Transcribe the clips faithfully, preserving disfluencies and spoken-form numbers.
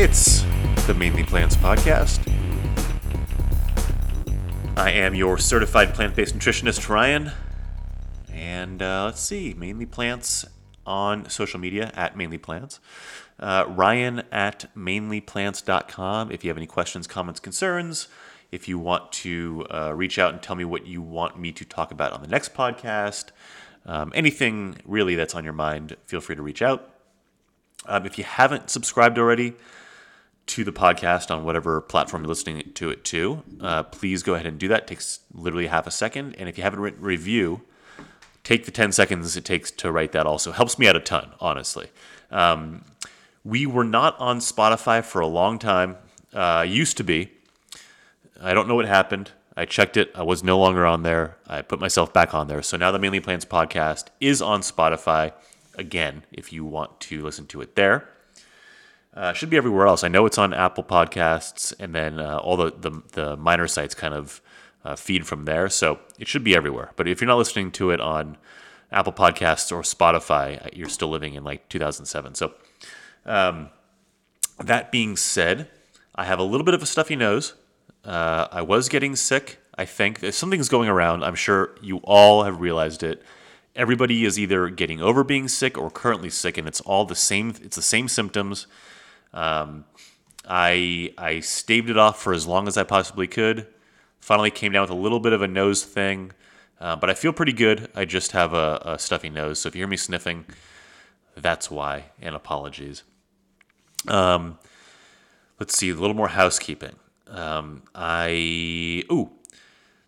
It's the Mainly Plants podcast. I am your certified plant-based nutritionist, Ryan. And uh, let's see, Mainly Plants on social media, at Mainly Plants. Uh, Ryan at mainly plants dot com. If you have any questions, comments, concerns, if you want to uh, reach out and tell me what you want me to talk about on the next podcast, um, anything really that's on your mind, feel free to reach out. Um, if you haven't subscribed already to the podcast on whatever platform you're listening to it to, uh, please go ahead and do that. It takes literally half a second. And if you haven't written a review, take the ten seconds it takes to write that also. Helps me out a ton, honestly. Um, we were not on Spotify for a long time. Uh, used to be. I don't know what happened. I checked it. I was no longer on there. I put myself back on there. So now the Mainly Plants podcast is on Spotify again, if you want to listen to it there. Uh, should be everywhere else. I know it's on Apple Podcasts, and then uh, all the, the, the minor sites kind of uh, feed from there. So it should be everywhere. But if you're not listening to it on Apple Podcasts or Spotify, you're still living in like two thousand seven. So um, that being said, I have a little bit of a stuffy nose. Uh, I was getting sick, I think. There's something's going around. I'm sure you all have realized it. Everybody is either getting over being sick or currently sick, and it's all the same. It's the same symptoms. Um, I I staved it off for as long as I possibly could. Finally came down with a little bit of a nose thing, uh, but I feel pretty good. I just have a, a stuffy nose, so if you hear me sniffing, that's why, and apologies. Um, let's see, a little more housekeeping. Um, I, ooh,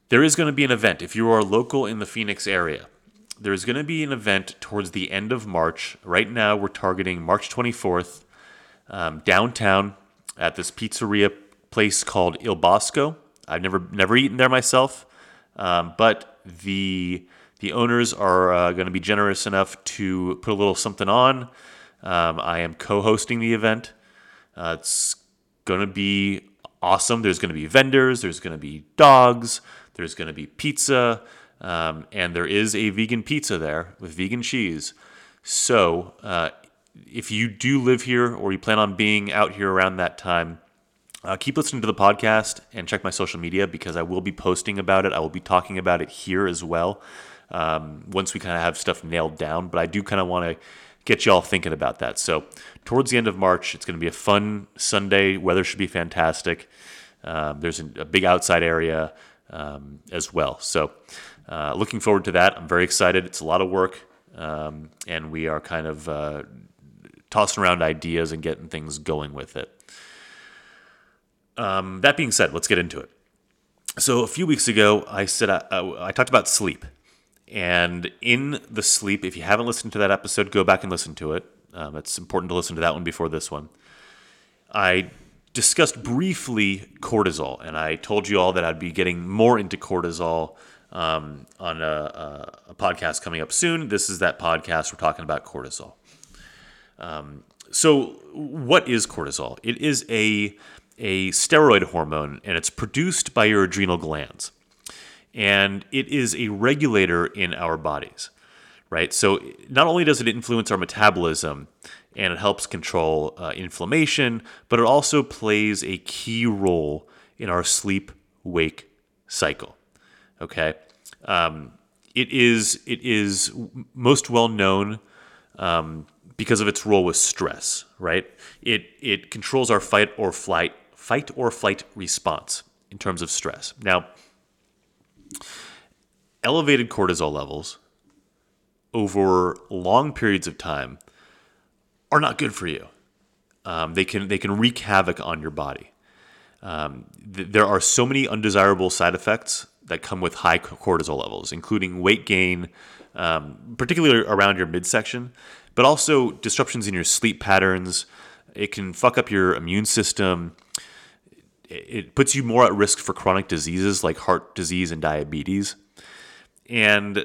there is going to be an event. If you are local in the Phoenix area, there is going to be an event towards the end of March. Right now, we're targeting March twenty-fourth, um, downtown at this pizzeria place called Il Bosco. I've never, never eaten there myself. Um, but the, the owners are uh, going to be generous enough to put a little something on. Um, I am co-hosting the event. Uh, it's going to be awesome. There's going to be vendors, there's going to be dogs, there's going to be pizza, um, and there is a vegan pizza there with vegan cheese. So uh, if you do live here or you plan on being out here around that time, uh, keep listening to the podcast and check my social media because I will be posting about it. I will be talking about it here as well um, once we kind of have stuff nailed down, but I do kind of want to get y'all thinking about that. So towards the end of March, it's going to be a fun Sunday. Weather should be fantastic. Um, there's a, a big outside area um, as well. So uh, looking forward to that. I'm very excited. It's a lot of work, um, and we are kind of uh, tossing around ideas and getting things going with it. Um, that being said, let's get into it. So a few weeks ago, I said I, I, I talked about sleep. And in the sleep, if you haven't listened to that episode, go back and listen to it. Um, it's important to listen to that one before this one. I discussed briefly cortisol, and I told you all that I'd be getting more into cortisol um, on a, a, a podcast coming up soon. This is that podcast. We're talking about cortisol. Um, so what is cortisol? It is a, a steroid hormone, and it's produced by your adrenal glands. And it is a regulator in our bodies, right? So not only does it influence our metabolism and it helps control uh, inflammation, but it also plays a key role in our sleep-wake cycle, okay? Um, it is it is most well known um, because of its role with stress, right? It it controls our fight or flight fight or flight response in terms of stress. Now, elevated cortisol levels over long periods of time are not good for you. Um, they can they can wreak havoc on your body. Um, th- there are so many undesirable side effects that come with high cortisol levels, including weight gain, um, particularly around your midsection, but also disruptions in your sleep patterns. It can fuck up your immune system. It puts you more at risk for chronic diseases like heart disease and diabetes. And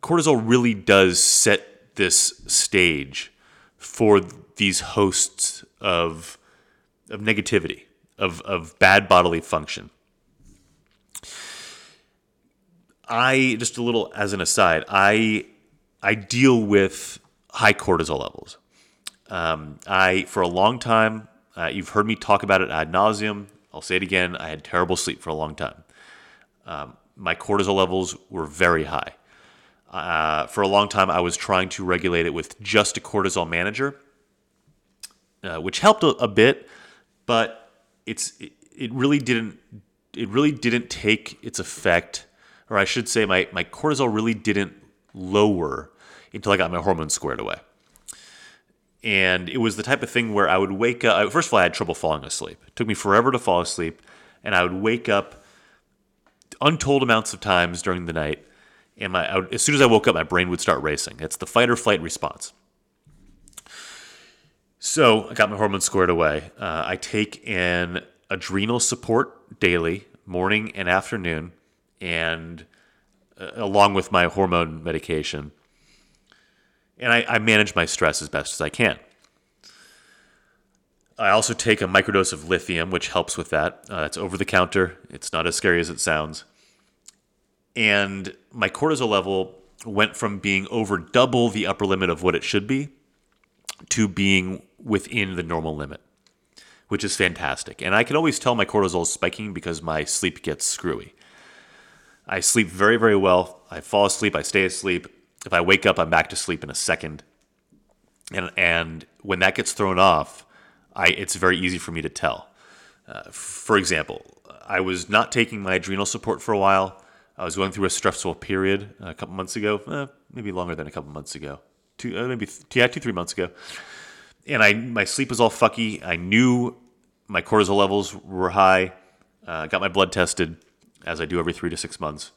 cortisol really does set this stage for these hosts of of negativity, of, of bad bodily function. I, just a little as an aside, I I deal with high cortisol levels. Um, I, for a long time, uh, you've heard me talk about it ad nauseum. I'll say it again. I had terrible sleep for a long time. Um, my cortisol levels were very high. Uh, for a long time, I was trying to regulate it with just a cortisol manager, uh, which helped a, a bit, but it's it, it really didn't it really didn't take its effect, or I should say, my my cortisol really didn't lower until I got my hormones squared away. And it was the type of thing where I would wake up. First of all, I had trouble falling asleep. It took me forever to fall asleep. And I would wake up untold amounts of times during the night. And my I would, as soon as I woke up, my brain would start racing. It's the fight or flight response. So I got my hormones squared away. Uh, I take an adrenal support daily, morning and afternoon, and uh, along with my hormone medication. And I, I manage my stress as best as I can. I also take a microdose of lithium, which helps with that. Uh, it's over the counter. It's not as scary as it sounds. And my cortisol level went from being over double the upper limit of what it should be to being within the normal limit, which is fantastic. And I can always tell my cortisol is spiking because my sleep gets screwy. I sleep very, very well. I fall asleep. I stay asleep. If I wake up, I'm back to sleep in a second. And and when that gets thrown off, I it's very easy for me to tell. Uh, for example, I was not taking my adrenal support for a while. I was going through a stressful period a couple months ago, eh, maybe longer than a couple months ago, two, uh, maybe yeah, two, three months ago. And I my sleep was all fucky. I knew my cortisol levels were high. I uh, got my blood tested, as I do every three to six months.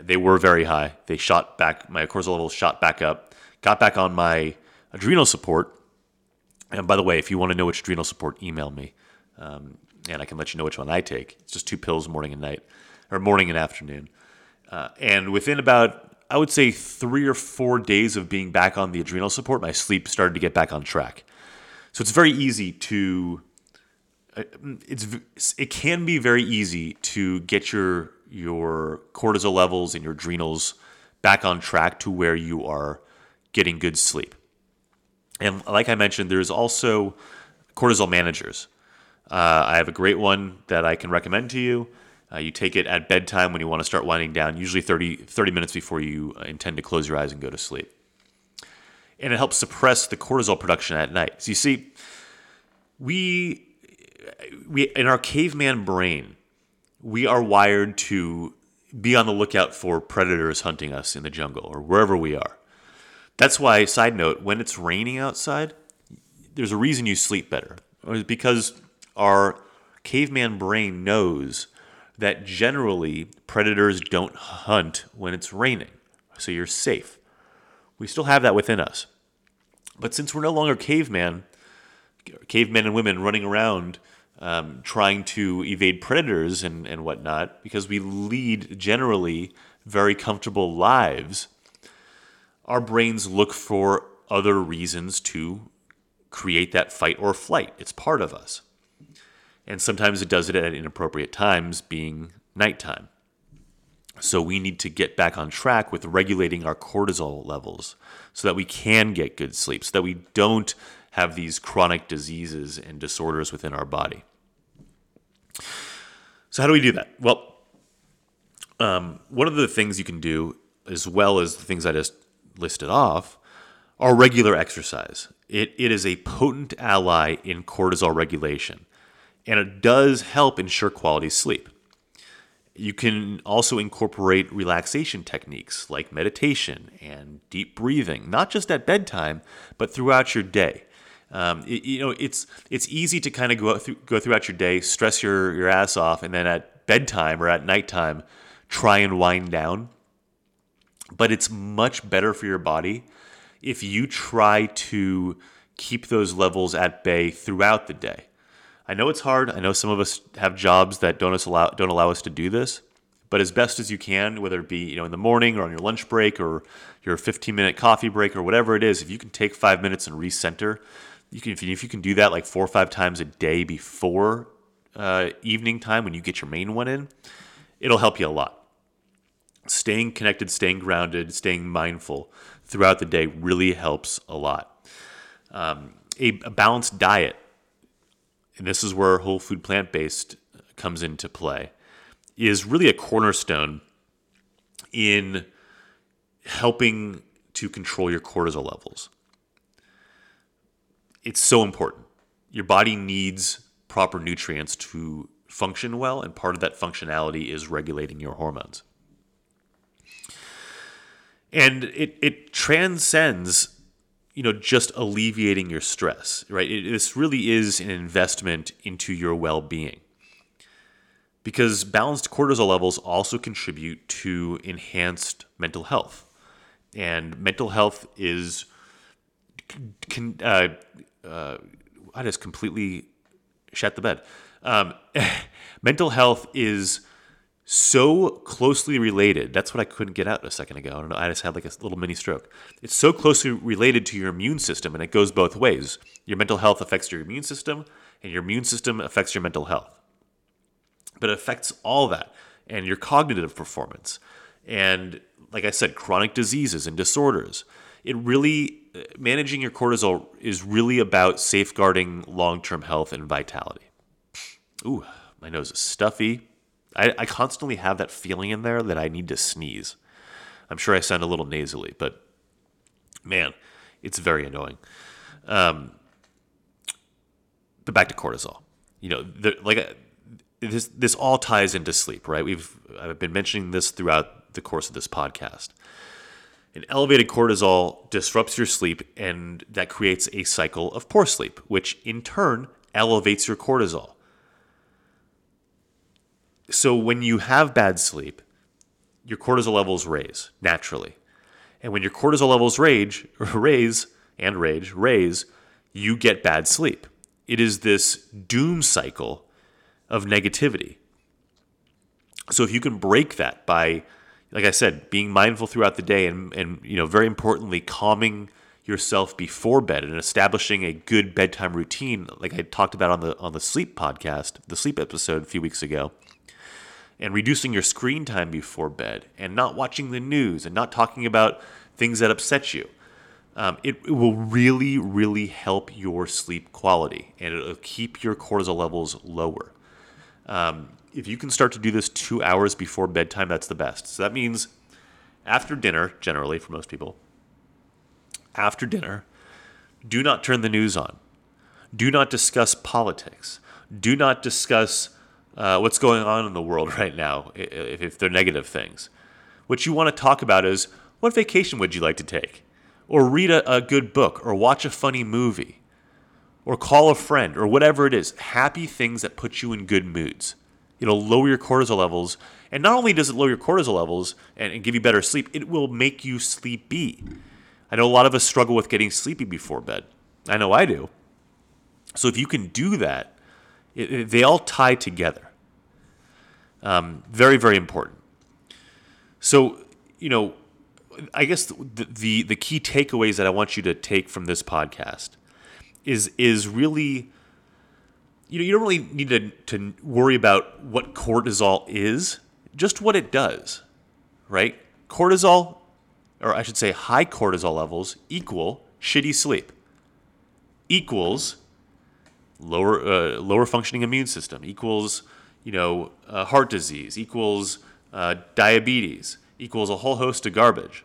They were very high. They shot back, my cortisol levels shot back up, got back on my adrenal support. And by the way, if you want to know which adrenal support, email me, um, and I can let you know which one I take. It's just two pills morning and night, or morning and afternoon. Uh, and within about, I would say, three or four days of being back on the adrenal support, my sleep started to get back on track. So it's very easy to, it's it can be very easy to get your your cortisol levels and your adrenals back on track to where you are getting good sleep. And like I mentioned, there's also cortisol managers. Uh, I have a great one that I can recommend to you. Uh, you take it at bedtime when you want to start winding down, usually thirty, thirty minutes before you intend to close your eyes and go to sleep. And it helps suppress the cortisol production at night. So you see, we, we in our caveman brain, we are wired to be on the lookout for predators hunting us in the jungle or wherever we are. That's why, side note, when it's raining outside, there's a reason you sleep better. Because our caveman brain knows that generally predators don't hunt when it's raining. So you're safe. We still have that within us. But since we're no longer caveman, cavemen and women running around Um, trying to evade predators and, and whatnot, because we lead generally very comfortable lives, our brains look for other reasons to create that fight or flight. It's part of us. And sometimes it does it at inappropriate times, being nighttime. So we need to get back on track with regulating our cortisol levels so that we can get good sleep, so that we don't have these chronic diseases and disorders within our body. So how do we do that? Well, um, one of the things you can do, as well as the things I just listed off, are regular exercise. It, it is a potent ally in cortisol regulation, and it does help ensure quality sleep. You can also incorporate relaxation techniques like meditation and deep breathing, not just at bedtime, but throughout your day. Um, it, you know, it's it's easy to kind of go through, go throughout your day, stress your, your ass off, and then at bedtime or at nighttime, try and wind down. But it's much better for your body if you try to keep those levels at bay throughout the day. I know it's hard. I know some of us have jobs that don't allow don't allow us to do this. But as best as you can, whether it be, you know, in the morning or on your lunch break or your fifteen minute coffee break or whatever it is, if you can take five minutes and recenter. You can, if you, if you can do that like four or five times a day before uh, evening time when you get your main one in, it'll help you a lot. Staying connected, staying grounded, staying mindful throughout the day really helps a lot. Um, a, a balanced diet, and this is where whole food plant-based comes into play, is really a cornerstone in helping to control your cortisol levels. It's so important. Your body needs proper nutrients to function well, and part of that functionality is regulating your hormones. And it it transcends, you know, just alleviating your stress, right? It, this really is an investment into your well-being, because balanced cortisol levels also contribute to enhanced mental health. And mental health is can uh, uh, I just completely shat the bed. Um, mental health is so closely related. That's what I couldn't get out a second ago. I don't know. I just had like a little mini stroke. It's so closely related to your immune system, and it goes both ways. Your mental health affects your immune system, and your immune system affects your mental health. But it affects all that, and your cognitive performance, and like I said, chronic diseases and disorders. It really, managing your cortisol is really about safeguarding long-term health and vitality. Ooh, my nose is stuffy. I, I constantly have that feeling in there that I need to sneeze. I'm sure I sound a little nasally, but man, it's very annoying. Um, but back to cortisol. You know, the, like uh, this this all ties into sleep, right? We've I've been mentioning this throughout the course of this podcast. An elevated cortisol disrupts your sleep, and that creates a cycle of poor sleep, which in turn elevates your cortisol. So when you have bad sleep, your cortisol levels raise naturally. And when your cortisol levels rage, raise and rage, raise, you get bad sleep. It is this doom cycle of negativity. So if you can break that by, like I said, being mindful throughout the day and, and you know, very importantly, calming yourself before bed and establishing a good bedtime routine, like I talked about on the on the sleep podcast, the sleep episode a few weeks ago, and reducing your screen time before bed, and not watching the news, and not talking about things that upset you, um, it, it will really, really help your sleep quality, and it'll keep your cortisol levels lower. Um, if you can start to do this two hours before bedtime, that's the best. So that means after dinner, generally for most people, after dinner, do not turn the news on. Do not discuss politics. Do not discuss Uh, what's going on in the world right now, if, if they're negative things. What you want to talk about is, what vacation would you like to take? Or read a, a good book, or watch a funny movie, or call a friend, or whatever it is. Happy things that put you in good moods. It'll lower your cortisol levels. And not only does it lower your cortisol levels and, and give you better sleep, it will make you sleepy. I know a lot of us struggle with getting sleepy before bed. I know I do. So if you can do that, It, it, they all tie together. Um, very, very important. So, you know, I guess the, the the key takeaways that I want you to take from this podcast is is really, you know, you don't really need to, to worry about what cortisol is, just what it does, right? Cortisol, or I should say high cortisol levels, equal shitty sleep, equals Lower, uh, lower functioning immune system, equals, you know, uh, heart disease, equals uh, diabetes, equals a whole host of garbage.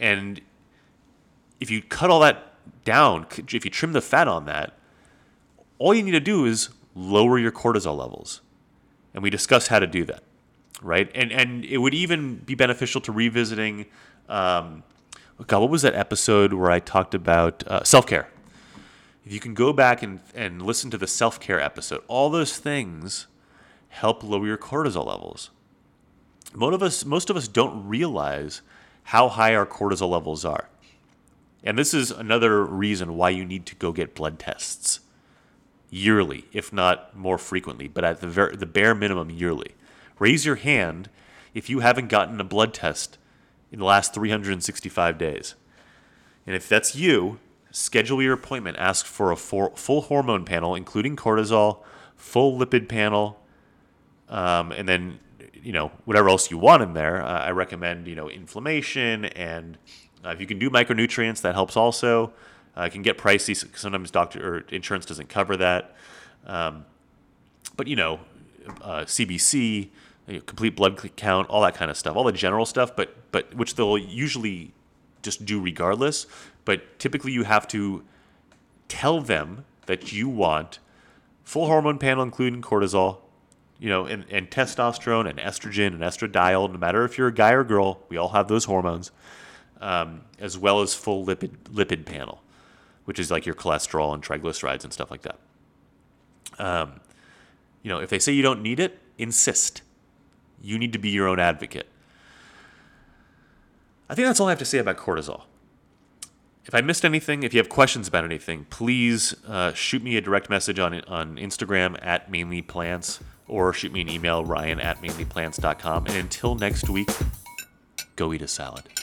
And if you cut all that down, if you trim the fat on that, all you need to do is lower your cortisol levels. And we discuss how to do that, right? And and it would even be beneficial to revisiting, um, oh God, what was that episode where I talked about uh, self-care? If you can go back and, and listen to the self-care episode, all those things help lower your cortisol levels. Most of us, most of us don't realize how high our cortisol levels are. And this is another reason why you need to go get blood tests yearly, if not more frequently, but at the, ver- the bare minimum yearly. Raise your hand if you haven't gotten a blood test in the last three hundred sixty-five days. And if that's you, schedule your appointment. Ask for a full hormone panel, including cortisol, full lipid panel, um, and then, you know, whatever else you want in there. Uh, I recommend, you know, inflammation, and uh, if you can do micronutrients, that helps also. Uh, it can get pricey. Sometimes doctor or insurance doesn't cover that. Um, but, you know, uh, C B C, you know, complete blood count, all that kind of stuff, all the general stuff, but but which they'll usually just do regardless. But typically you have to tell them that you want full hormone panel, including cortisol, you know, and, and testosterone and estrogen and estradiol, no matter if you're a guy or girl, we all have those hormones, um, as well as full lipid lipid panel, which is like your cholesterol and triglycerides and stuff like that. Um, you know, if they say you don't need it, insist. You need to be your own advocate. I think that's all I have to say about cortisol. If I missed anything, if you have questions about anything, please uh, shoot me a direct message on on Instagram at Mainly Plants, or shoot me an email, ryan at mainlyplants dot com. And until next week, go eat a salad.